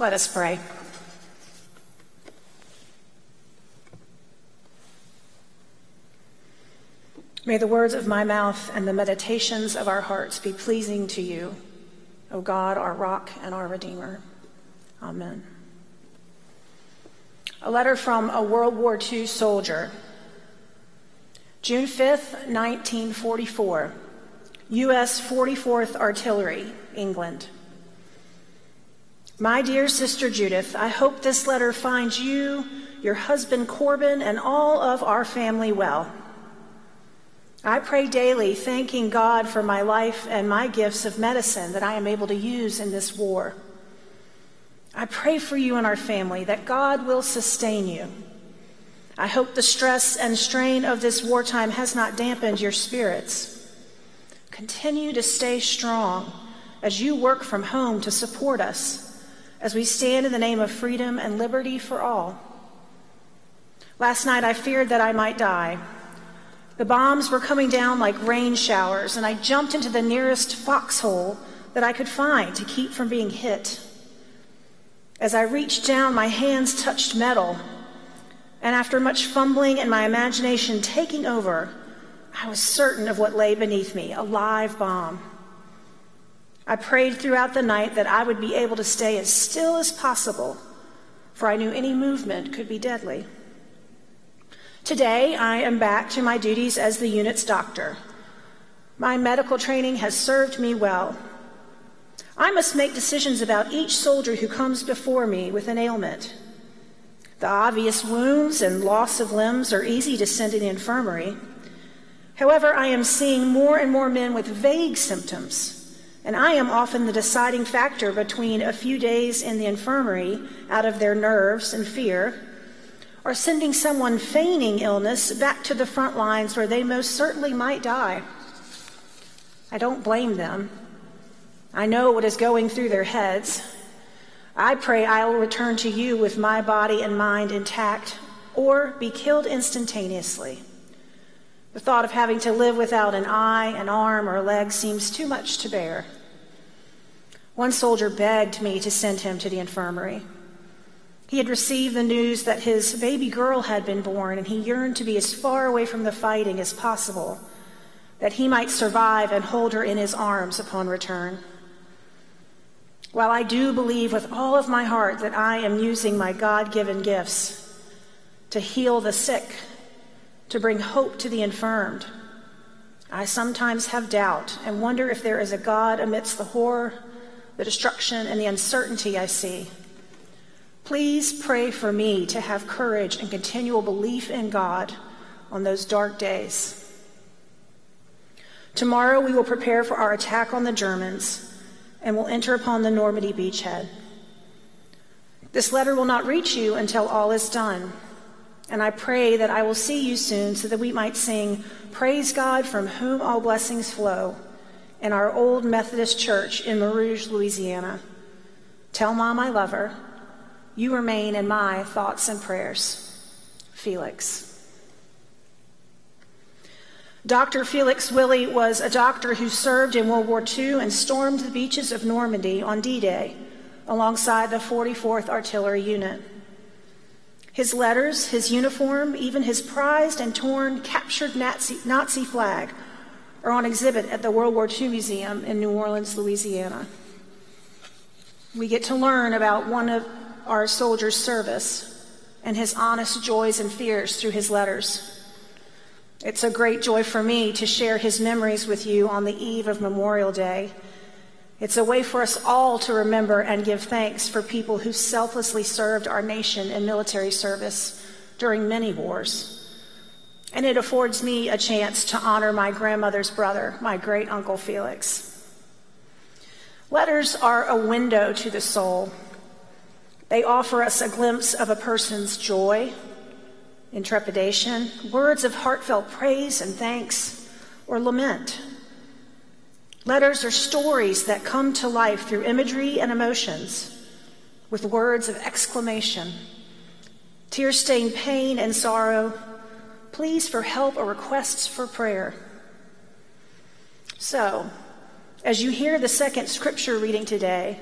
Let us pray. May the words of my mouth and the meditations of our hearts be pleasing to you, O God, our rock and our redeemer. Amen. A letter from a World War II soldier. June 5th, 1944, U.S. 44th Artillery, England. My dear sister Judith, I hope this letter finds you, your husband Corbin, and all of our family well. I pray daily, thanking God for my life and my gifts of medicine that I am able to use in this war. I pray for you and our family that God will sustain you. I hope the stress and strain of this wartime has not dampened your spirits. Continue to stay strong as you work from home to support us, as we stand in the name of freedom and liberty for all. Last night I feared that I might die. The bombs were coming down like rain showers, and I jumped into the nearest foxhole that I could find to keep from being hit. As I reached down, my hands touched metal, and after much fumbling and my imagination taking over, I was certain of what lay beneath me, a live bomb. I prayed throughout the night that I would be able to stay as still as possible, for I knew any movement could be deadly. Today, I am back to my duties as the unit's doctor. My medical training has served me well. I must make decisions about each soldier who comes before me with an ailment. The obvious wounds and loss of limbs are easy to send to the infirmary. However, I am seeing more and more men with vague symptoms, and I am often the deciding factor between a few days in the infirmary out of their nerves and fear, or sending someone feigning illness back to the front lines where they most certainly might die. I don't blame them. I know what is going through their heads. I pray I will return to you with my body and mind intact, or be killed instantaneously. The thought of having to live without an eye, an arm, or a leg seems too much to bear. One soldier begged me to send him to the infirmary. He had received the news that his baby girl had been born, and he yearned to be as far away from the fighting as possible, that he might survive and hold her in his arms upon return. While I do believe with all of my heart that I am using my God-given gifts to heal the sick, to bring hope to the infirmed, I sometimes have doubt and wonder if there is a God amidst the horror, the destruction, and the uncertainty I see. Please pray for me to have courage and continual belief in God on those dark days. Tomorrow we will prepare for our attack on the Germans and will enter upon the Normandy beachhead. This letter will not reach you until all is done, and I pray that I will see you soon so that we might sing, "Praise God from whom all blessings flow," in our old Methodist church in Marouge, Louisiana. Tell Mom I love her. You remain in my thoughts and prayers. Felix. Dr. Felix Willey was a doctor who served in World War II and stormed the beaches of Normandy on D-Day alongside the 44th Artillery Unit. His letters, his uniform, even his prized and torn captured Nazi flag are on exhibit at the World War II Museum in New Orleans, Louisiana. We get to learn about one of our soldier's service and his honest joys and fears through his letters. It's a great joy for me to share his memories with you on the eve of Memorial Day. It's a way for us all to remember and give thanks for people who selflessly served our nation in military service during many wars. And it affords me a chance to honor my grandmother's brother, my great uncle Felix. Letters are a window to the soul. They offer us a glimpse of a person's joy, intrepidation, words of heartfelt praise and thanks, or lament. Letters are stories that come to life through imagery and emotions, with words of exclamation, tear-stained pain and sorrow, pleas for help or requests for prayer. So, as you hear the second scripture reading today,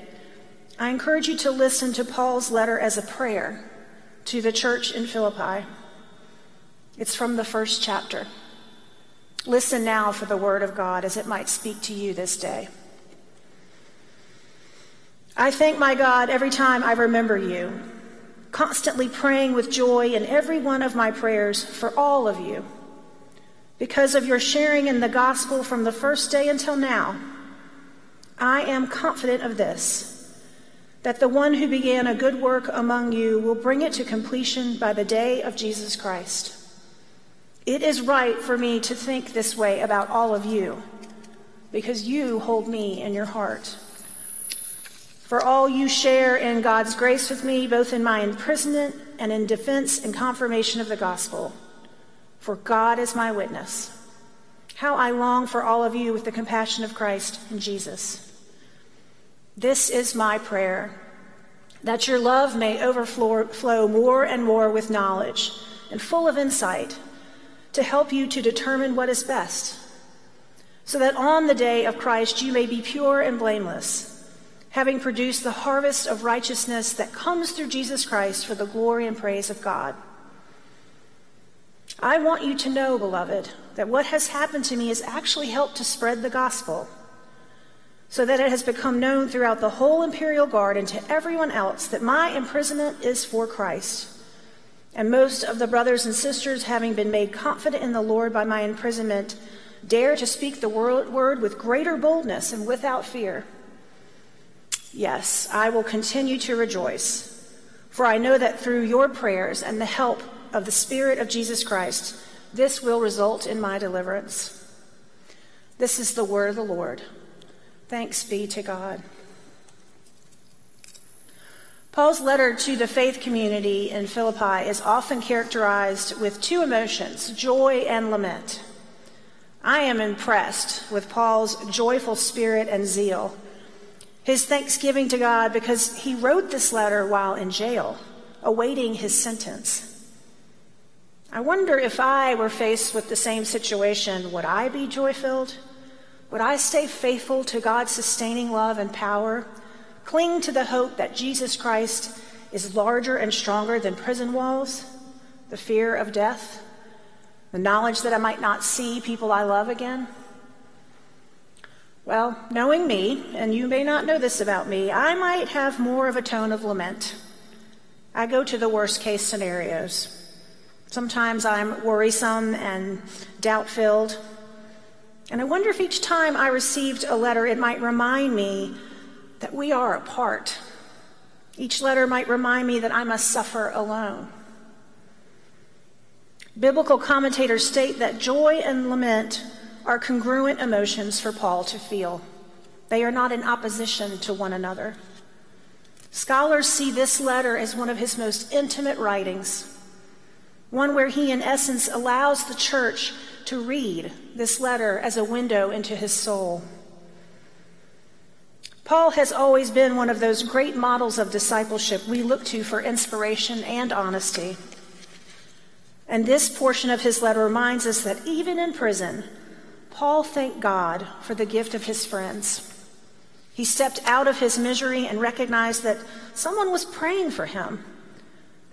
I encourage you to listen to Paul's letter as a prayer to the church in Philippi. It's from the first chapter. Listen now for the word of God as it might speak to you this day. I thank my God every time I remember you, constantly praying with joy in every one of my prayers for all of you, because of your sharing in the gospel from the first day until now. I am confident of this, that the one who began a good work among you will bring it to completion by the day of Jesus Christ. It is right for me to think this way about all of you, because you hold me in your heart. For all you share in God's grace with me, both in my imprisonment and in defense and confirmation of the gospel. For God is my witness, how I long for all of you with the compassion of Christ and Jesus. This is my prayer, that your love may overflow more and more with knowledge and full of insight to help you to determine what is best, so that on the day of Christ you may be pure and blameless, having produced the harvest of righteousness that comes through Jesus Christ for the glory and praise of God. I want you to know, beloved, that what has happened to me has actually helped to spread the gospel, so that it has become known throughout the whole imperial guard and to everyone else that my imprisonment is for Christ. And most of the brothers and sisters, having been made confident in the Lord by my imprisonment, dare to speak the word with greater boldness and without fear. Yes, I will continue to rejoice, for I know that through your prayers and the help of the Spirit of Jesus Christ, this will result in my deliverance. This is the word of the Lord. Thanks be to God. Paul's letter to the faith community in Philippi is often characterized with two emotions, joy and lament. I am impressed with Paul's joyful spirit and zeal, his thanksgiving to God because he wrote this letter while in jail, awaiting his sentence. I wonder if I were faced with the same situation, would I be joy-filled? Would I stay faithful to God's sustaining love and power, cling to the hope that Jesus Christ is larger and stronger than prison walls, the fear of death, the knowledge that I might not see people I love again? Well, knowing me, and you may not know this about me, I might have more of a tone of lament. I go to the worst case scenarios. Sometimes I'm worrisome and doubt-filled. And I wonder if each time I received a letter, it might remind me that we are apart. Each letter might remind me that I must suffer alone. Biblical commentators state that joy and lament are congruent emotions for Paul to feel. They are not in opposition to one another. Scholars see this letter as one of his most intimate writings, one where he, in essence, allows the church to read this letter as a window into his soul. Paul has always been one of those great models of discipleship we look to for inspiration and honesty. And this portion of his letter reminds us that even in prison, Paul thanked God for the gift of his friends. He stepped out of his misery and recognized that someone was praying for him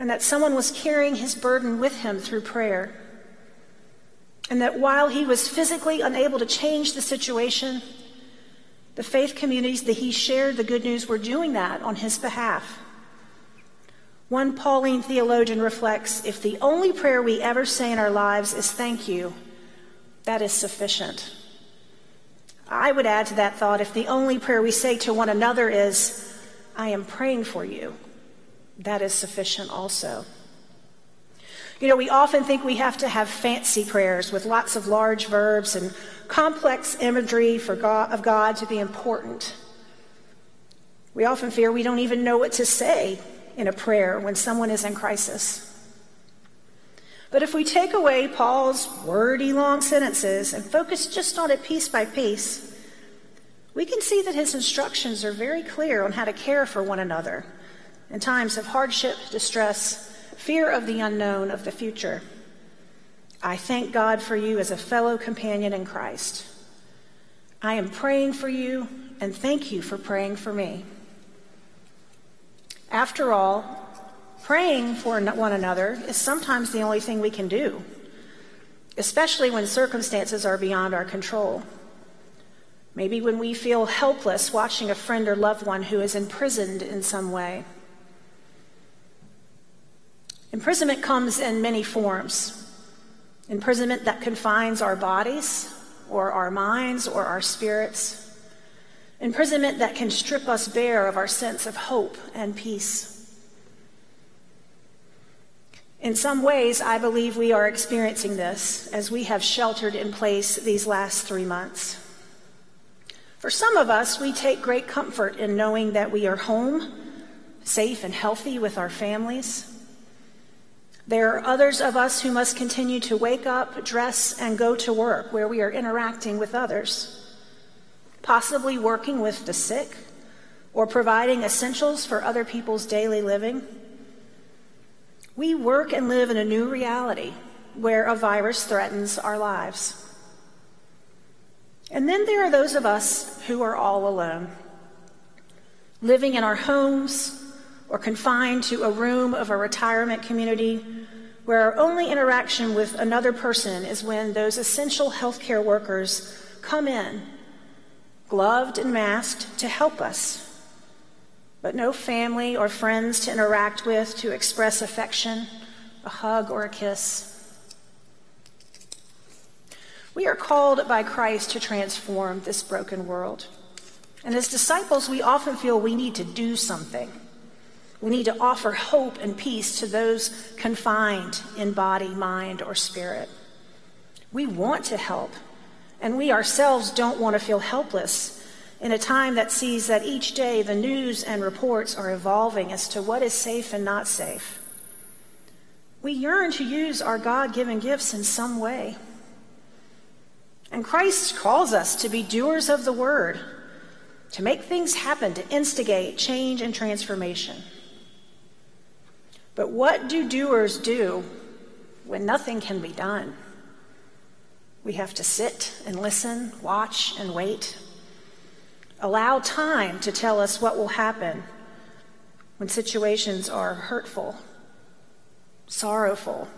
and that someone was carrying his burden with him through prayer. And that while he was physically unable to change the situation, the faith communities that he shared the good news were doing that on his behalf. One Pauline theologian reflects, if the only prayer we ever say in our lives is thank you, that is sufficient. I would add to that thought, if the only prayer we say to one another is, I am praying for you, that is sufficient also. You know, we often think we have to have fancy prayers with lots of large verbs and complex imagery of God to be important. We often fear we don't even know what to say in a prayer when someone is in crisis. But if we take away Paul's wordy long sentences and focus just on it piece by piece, we can see that his instructions are very clear on how to care for one another in times of hardship, distress, fear of the unknown, of the future. I thank God for you as a fellow companion in Christ. I am praying for you and thank you for praying for me. After all, praying for one another is sometimes the only thing we can do, especially when circumstances are beyond our control. Maybe when we feel helpless watching a friend or loved one who is imprisoned in some way. Imprisonment comes in many forms. Imprisonment that confines our bodies or our minds or our spirits. Imprisonment that can strip us bare of our sense of hope and peace. In some ways, I believe we are experiencing this as we have sheltered in place these last 3 months. For some of us, we take great comfort in knowing that we are home, safe and healthy with our families. There are others of us who must continue to wake up, dress, and go to work where we are interacting with others, possibly working with the sick or providing essentials for other people's daily living. We work and live in a new reality where a virus threatens our lives. And then there are those of us who are all alone, living in our homes or confined to a room of a retirement community where our only interaction with another person is when those essential healthcare workers come in, gloved and masked, to help us, but no family or friends to interact with, to express affection, a hug or a kiss. We are called by Christ to transform this broken world. And as disciples, we often feel we need to do something. We need to offer hope and peace to those confined in body, mind, or spirit. We want to help, and we ourselves don't want to feel helpless in a time that sees that each day the news and reports are evolving as to what is safe and not safe. We yearn to use our God-given gifts in some way. And Christ calls us to be doers of the word, to make things happen, to instigate change and transformation. But what do doers do when nothing can be done? We have to sit and listen, watch and wait. Allow time to tell us what will happen when situations are hurtful, sorrowful,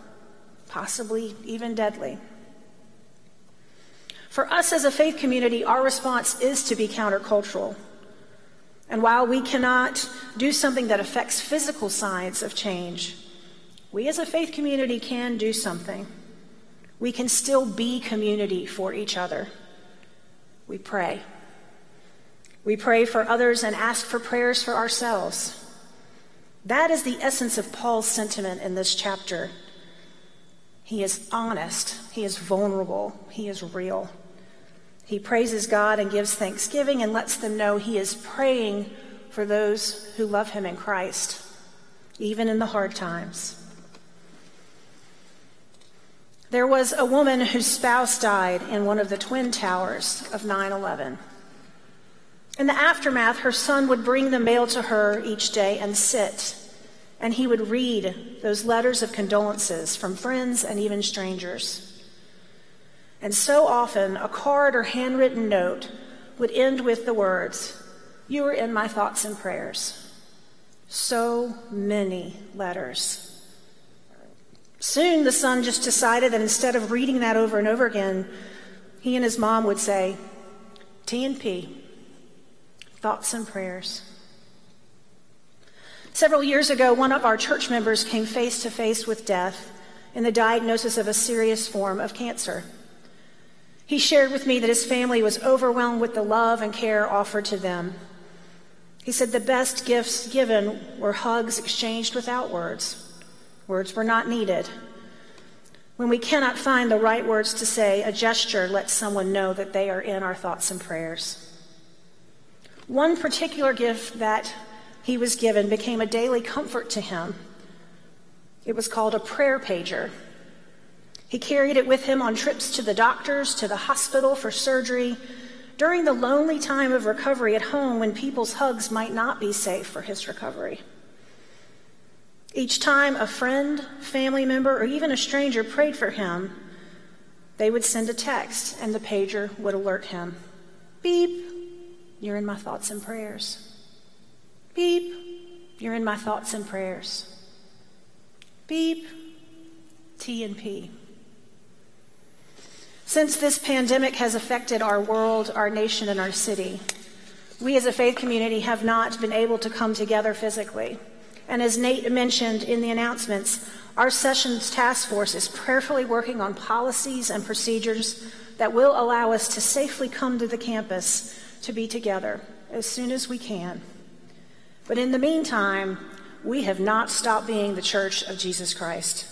possibly even deadly. For us as a faith community, our response is to be countercultural. And while we cannot do something that affects physical signs of change, we as a faith community can do something. We can still be community for each other. We pray. We pray for others and ask for prayers for ourselves. That is the essence of Paul's sentiment in this chapter. He is honest, he is vulnerable, he is real. He praises God and gives thanksgiving and lets them know he is praying for those who love him in Christ, even in the hard times. There was a woman whose spouse died in one of the Twin Towers of 9/11. In the aftermath, her son would bring the mail to her each day and sit, and he would read those letters of condolences from friends and even strangers. And so often, a card or handwritten note would end with the words, "You are in my thoughts and prayers." So many letters. Soon the son just decided that instead of reading that over and over again, he and his mom would say, T&P, thoughts and prayers. Several years ago, one of our church members came face to face with death in the diagnosis of a serious form of cancer. He shared with me that his family was overwhelmed with the love and care offered to them. He said the best gifts given were hugs exchanged without words. Words were not needed. When we cannot find the right words to say, a gesture lets someone know that they are in our thoughts and prayers. One particular gift that he was given became a daily comfort to him. It was called a prayer pager. He carried it with him on trips to the doctors, to the hospital for surgery, during the lonely time of recovery at home when people's hugs might not be safe for his recovery. Each time a friend, family member, or even a stranger prayed for him, they would send a text and the pager would alert him. Beep, you're in my thoughts and prayers. Beep, You're in my thoughts and prayers. Beep, T and P. Since this pandemic has affected our world, our nation, and our city, we as a faith community have not been able to come together physically. And as Nate mentioned in the announcements, our sessions task force is prayerfully working on policies and procedures that will allow us to safely come to the campus to be together as soon as we can. But in the meantime, we have not stopped being the Church of Jesus Christ.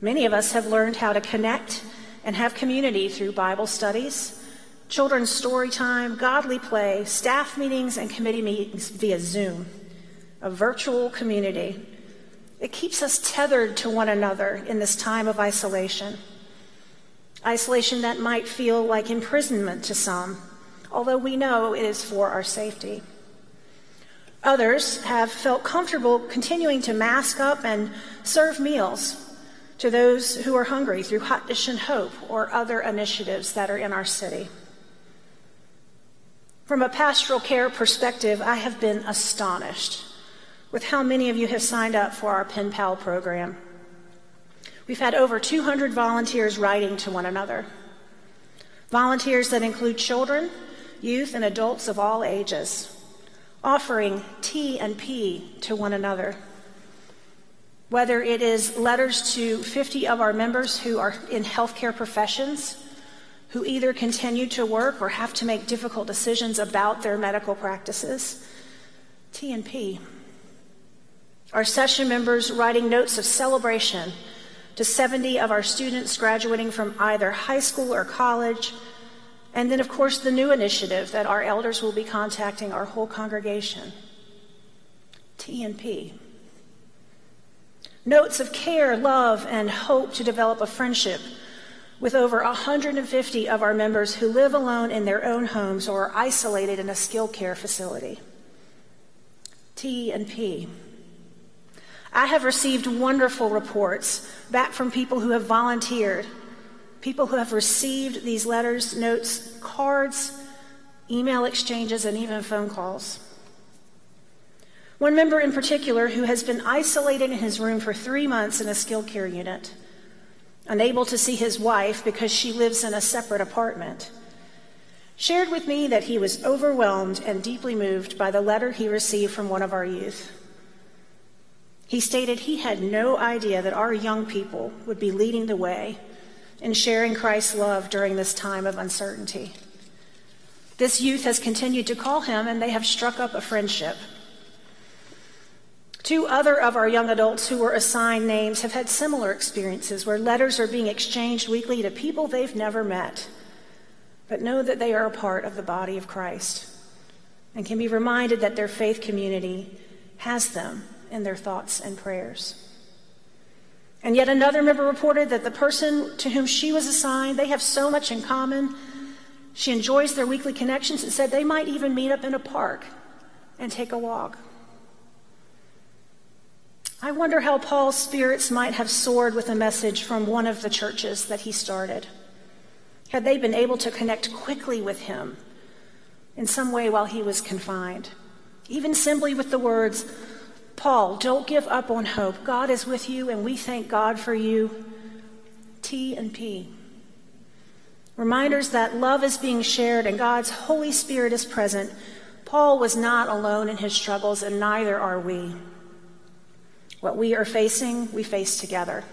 Many of us have learned how to connect and have community through Bible studies, children's story time, godly play, staff meetings, and committee meetings via Zoom, a virtual community. It keeps us tethered to one another in this time of isolation. Isolation that might feel like imprisonment to some, although we know it is for our safety. Others have felt comfortable continuing to mask up and serve meals to those who are hungry through Hot Dish and Hope or other initiatives that are in our city. From a pastoral care perspective, I have been astonished with how many of you have signed up for our Pen Pal program. We've had over 200 volunteers writing to one another, volunteers that include children, youth, and adults of all ages, offering T and P to one another. Whether it is letters to 50 of our members who are in healthcare professions, who either continue to work or have to make difficult decisions about their medical practices, T&P. Our session members writing notes of celebration to 70 of our students graduating from either high school or college, and then of course the new initiative that our elders will be contacting our whole congregation, T&P. Notes of care, love, and hope to develop a friendship with over 150 of our members who live alone in their own homes or are isolated in a skilled care facility. T&P. I have received wonderful reports back from people who have volunteered, people who have received these letters, notes, cards, email exchanges, and even phone calls. One member in particular who has been isolated in his room for 3 months in a skilled care unit, unable to see his wife because she lives in a separate apartment, shared with me that he was overwhelmed and deeply moved by the letter he received from one of our youth. He stated he had no idea that our young people would be leading the way in sharing Christ's love during this time of uncertainty. This youth has continued to call him, and they have struck up a friendship. 2 other of our young adults who were assigned names have had similar experiences where letters are being exchanged weekly to people they've never met, but know that they are a part of the body of Christ and can be reminded that their faith community has them in their thoughts and prayers. And yet another member reported that the person to whom she was assigned, they have so much in common. She enjoys their weekly connections and said they might even meet up in a park and take a walk. I wonder how Paul's spirits might have soared with a message from one of the churches that he started, had they been able to connect quickly with him in some way while he was confined, even simply with the words, "Paul, don't give up on hope. God is with you, and we thank God for you." T and P. Reminders that love is being shared and God's Holy Spirit is present. Paul was not alone in his struggles, and neither are we. What we are facing, we face together.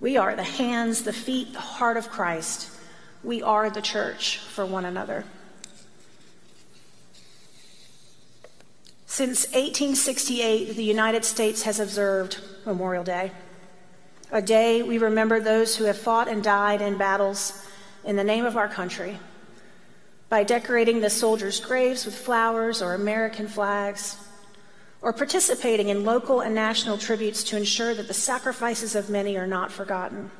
We are the hands, the feet, the heart of Christ. We are the church for one another. Since 1868, the United States has observed Memorial Day, a day we remember those who have fought and died in battles in the name of our country by decorating the soldiers' graves with flowers or American flags, or participating in local and national tributes to ensure that the sacrifices of many are not forgotten.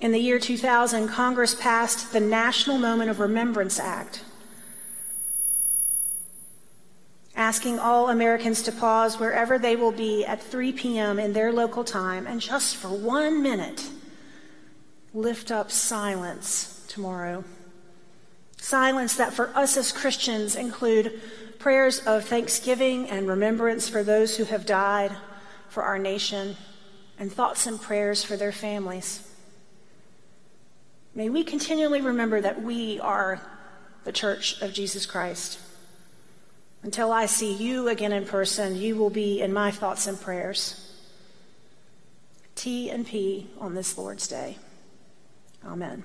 In the year 2000, Congress passed the National Moment of Remembrance Act, asking all Americans to pause wherever they will be at 3 p.m. in their local time and just for 1 minute, lift up silence tomorrow. Silence that for us as Christians include prayers of thanksgiving and remembrance for those who have died for our nation, and thoughts and prayers for their families. May we continually remember that we are the Church of Jesus Christ. Until I see you again in person, you will be in my thoughts and prayers. T&P on this Lord's Day. Amen.